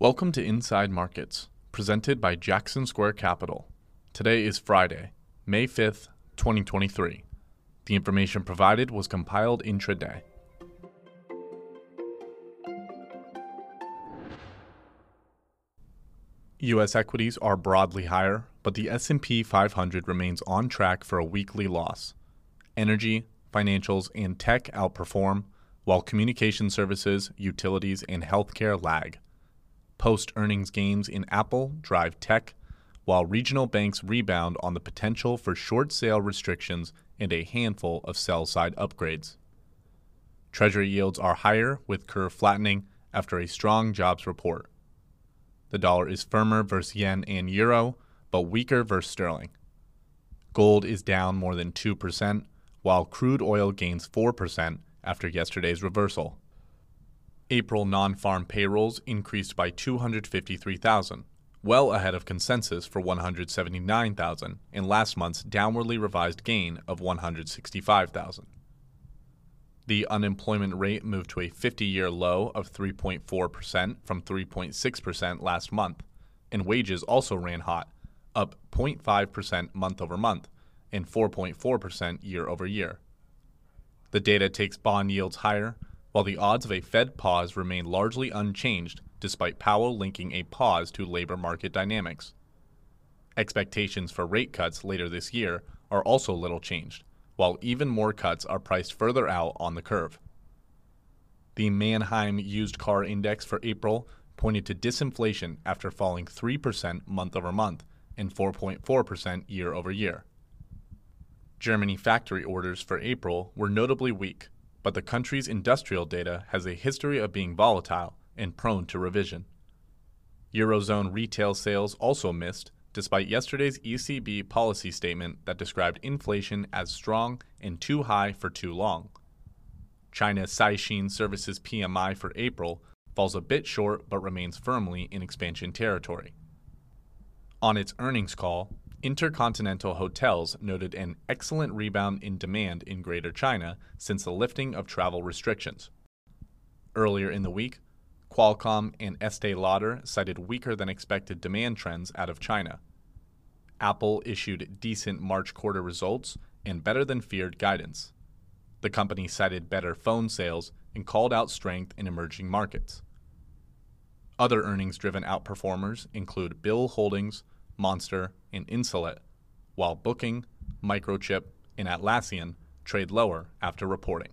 Welcome to Inside Markets, presented by Jackson Square Capital. Today is Friday, May 5th, 2023. The information provided was compiled intraday. U.S. equities are broadly higher, but the S&P 500 remains on track for a weekly loss. Energy, financials, and tech outperform, while communication services, utilities, and healthcare lag. Post-earnings gains in Apple drive tech, while regional banks rebound on the potential for short sale restrictions and a handful of sell-side upgrades. Treasury yields are higher with curve flattening after a strong jobs report. The dollar is firmer versus yen and euro, but weaker versus sterling. Gold is down more than 2%, while crude oil gains 4% after yesterday's reversal. April non-farm payrolls increased by 253,000, well ahead of consensus for 179,000 and last month's downwardly revised gain of 165,000. The unemployment rate moved to a 50-year low of 3.4% from 3.6% last month, and wages also ran hot, up 0.5% month over month and 4.4% year over year. The data takes bond yields higher, while the odds of a Fed pause remain largely unchanged despite Powell linking a pause to labor market dynamics. Expectations for rate cuts later this year are also little changed, while even more cuts are priced further out on the curve. The Mannheim Used Car Index for April pointed to disinflation after falling 3% month over month and 4.4% year over year. Germany factory orders for April were notably weak, but the country's industrial data has a history of being volatile and prone to revision. Eurozone retail sales also missed, despite yesterday's ECB policy statement that described inflation as strong and too high for too long. China's Caixin services PMI for April falls a bit short but remains firmly in expansion territory. On its earnings call, Intercontinental Hotels noted an excellent rebound in demand in Greater China since the lifting of travel restrictions. Earlier in the week, Qualcomm and Estee Lauder cited weaker-than-expected demand trends out of China. Apple issued decent March quarter results and better-than-feared guidance. The company cited better phone sales and called out strength in emerging markets. Other earnings-driven outperformers include Bill Holdings, Monster, and Insulet, while Booking, Microchip, and Atlassian trade lower after reporting.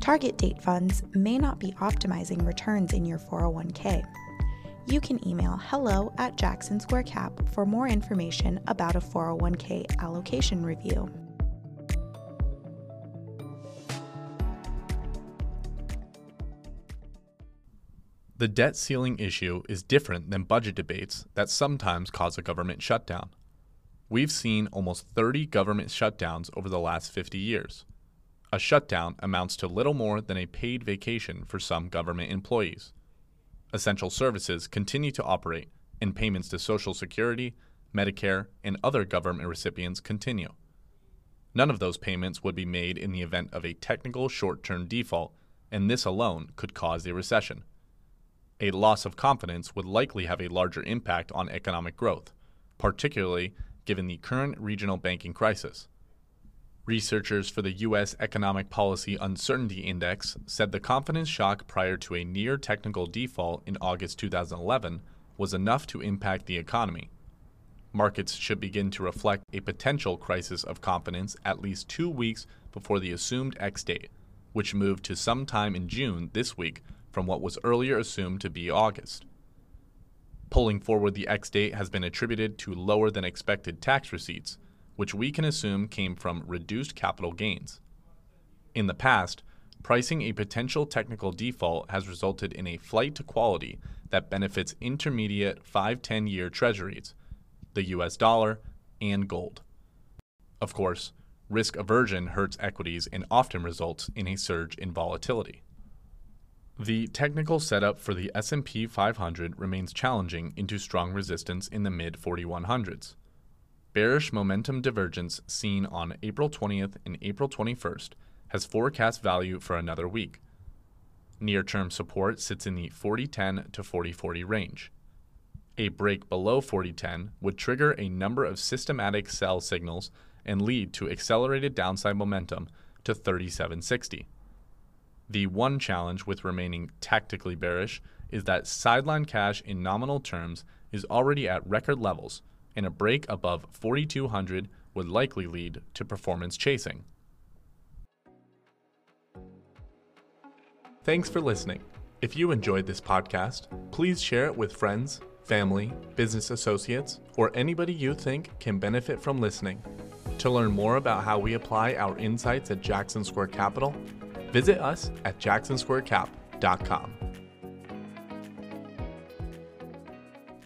Target date funds may not be optimizing returns in your 401k. You can email hello@jacksonsquarecap for more information about a 401k allocation review. The debt ceiling issue is different than budget debates that sometimes cause a government shutdown. We've seen almost 30 government shutdowns over the last 50 years. A shutdown amounts to little more than a paid vacation for some government employees. Essential services continue to operate, and payments to Social Security, Medicare, and other government recipients continue. None of those payments would be made in the event of a technical short-term default, and this alone could cause a recession. A loss of confidence would likely have a larger impact on economic growth, particularly given the current regional banking crisis. Researchers for the U.S. Economic Policy Uncertainty Index said the confidence shock prior to a near-technical default in August 2011 was enough to impact the economy. Markets should begin to reflect a potential crisis of confidence at least 2 weeks before the assumed ex-date, which moved to sometime in June this week from what was earlier assumed to be August. Pulling forward the ex-date has been attributed to lower-than-expected tax receipts, which we can assume came from reduced capital gains. In the past, pricing a potential technical default has resulted in a flight to quality that benefits intermediate 5-10-year treasuries, the U.S. dollar, and gold. Of course, risk aversion hurts equities and often results in a surge in volatility. The technical setup for the S&P 500 remains challenging into strong resistance in the mid-4100s. Bearish momentum divergence seen on April 20th and April 21st has forecast value for another week. Near-term support sits in the 4010 to 4040 range. A break below 4010 would trigger a number of systematic sell signals and lead to accelerated downside momentum to 3760. The one challenge with remaining tactically bearish is that sideline cash in nominal terms is already at record levels, and a break above 4200 would likely lead to performance chasing. Thanks for listening. If you enjoyed this podcast, please share it with friends, family, business associates, or anybody you think can benefit from listening. To learn more about how we apply our insights at Jackson Square Capital, visit us at jacksonsquarecap.com.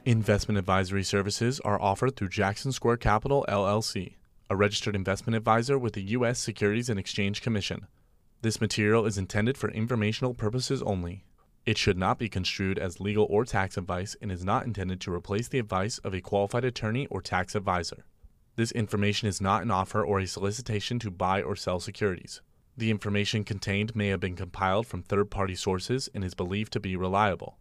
Investment advisory services are offered through Jackson Square Capital, LLC, a registered investment advisor with the U.S. Securities and Exchange Commission. This material is intended for informational purposes only. It should not be construed as legal or tax advice and is not intended to replace the advice of a qualified attorney or tax advisor. This information is not an offer or a solicitation to buy or sell securities. The information contained may have been compiled from third-party sources and is believed to be reliable.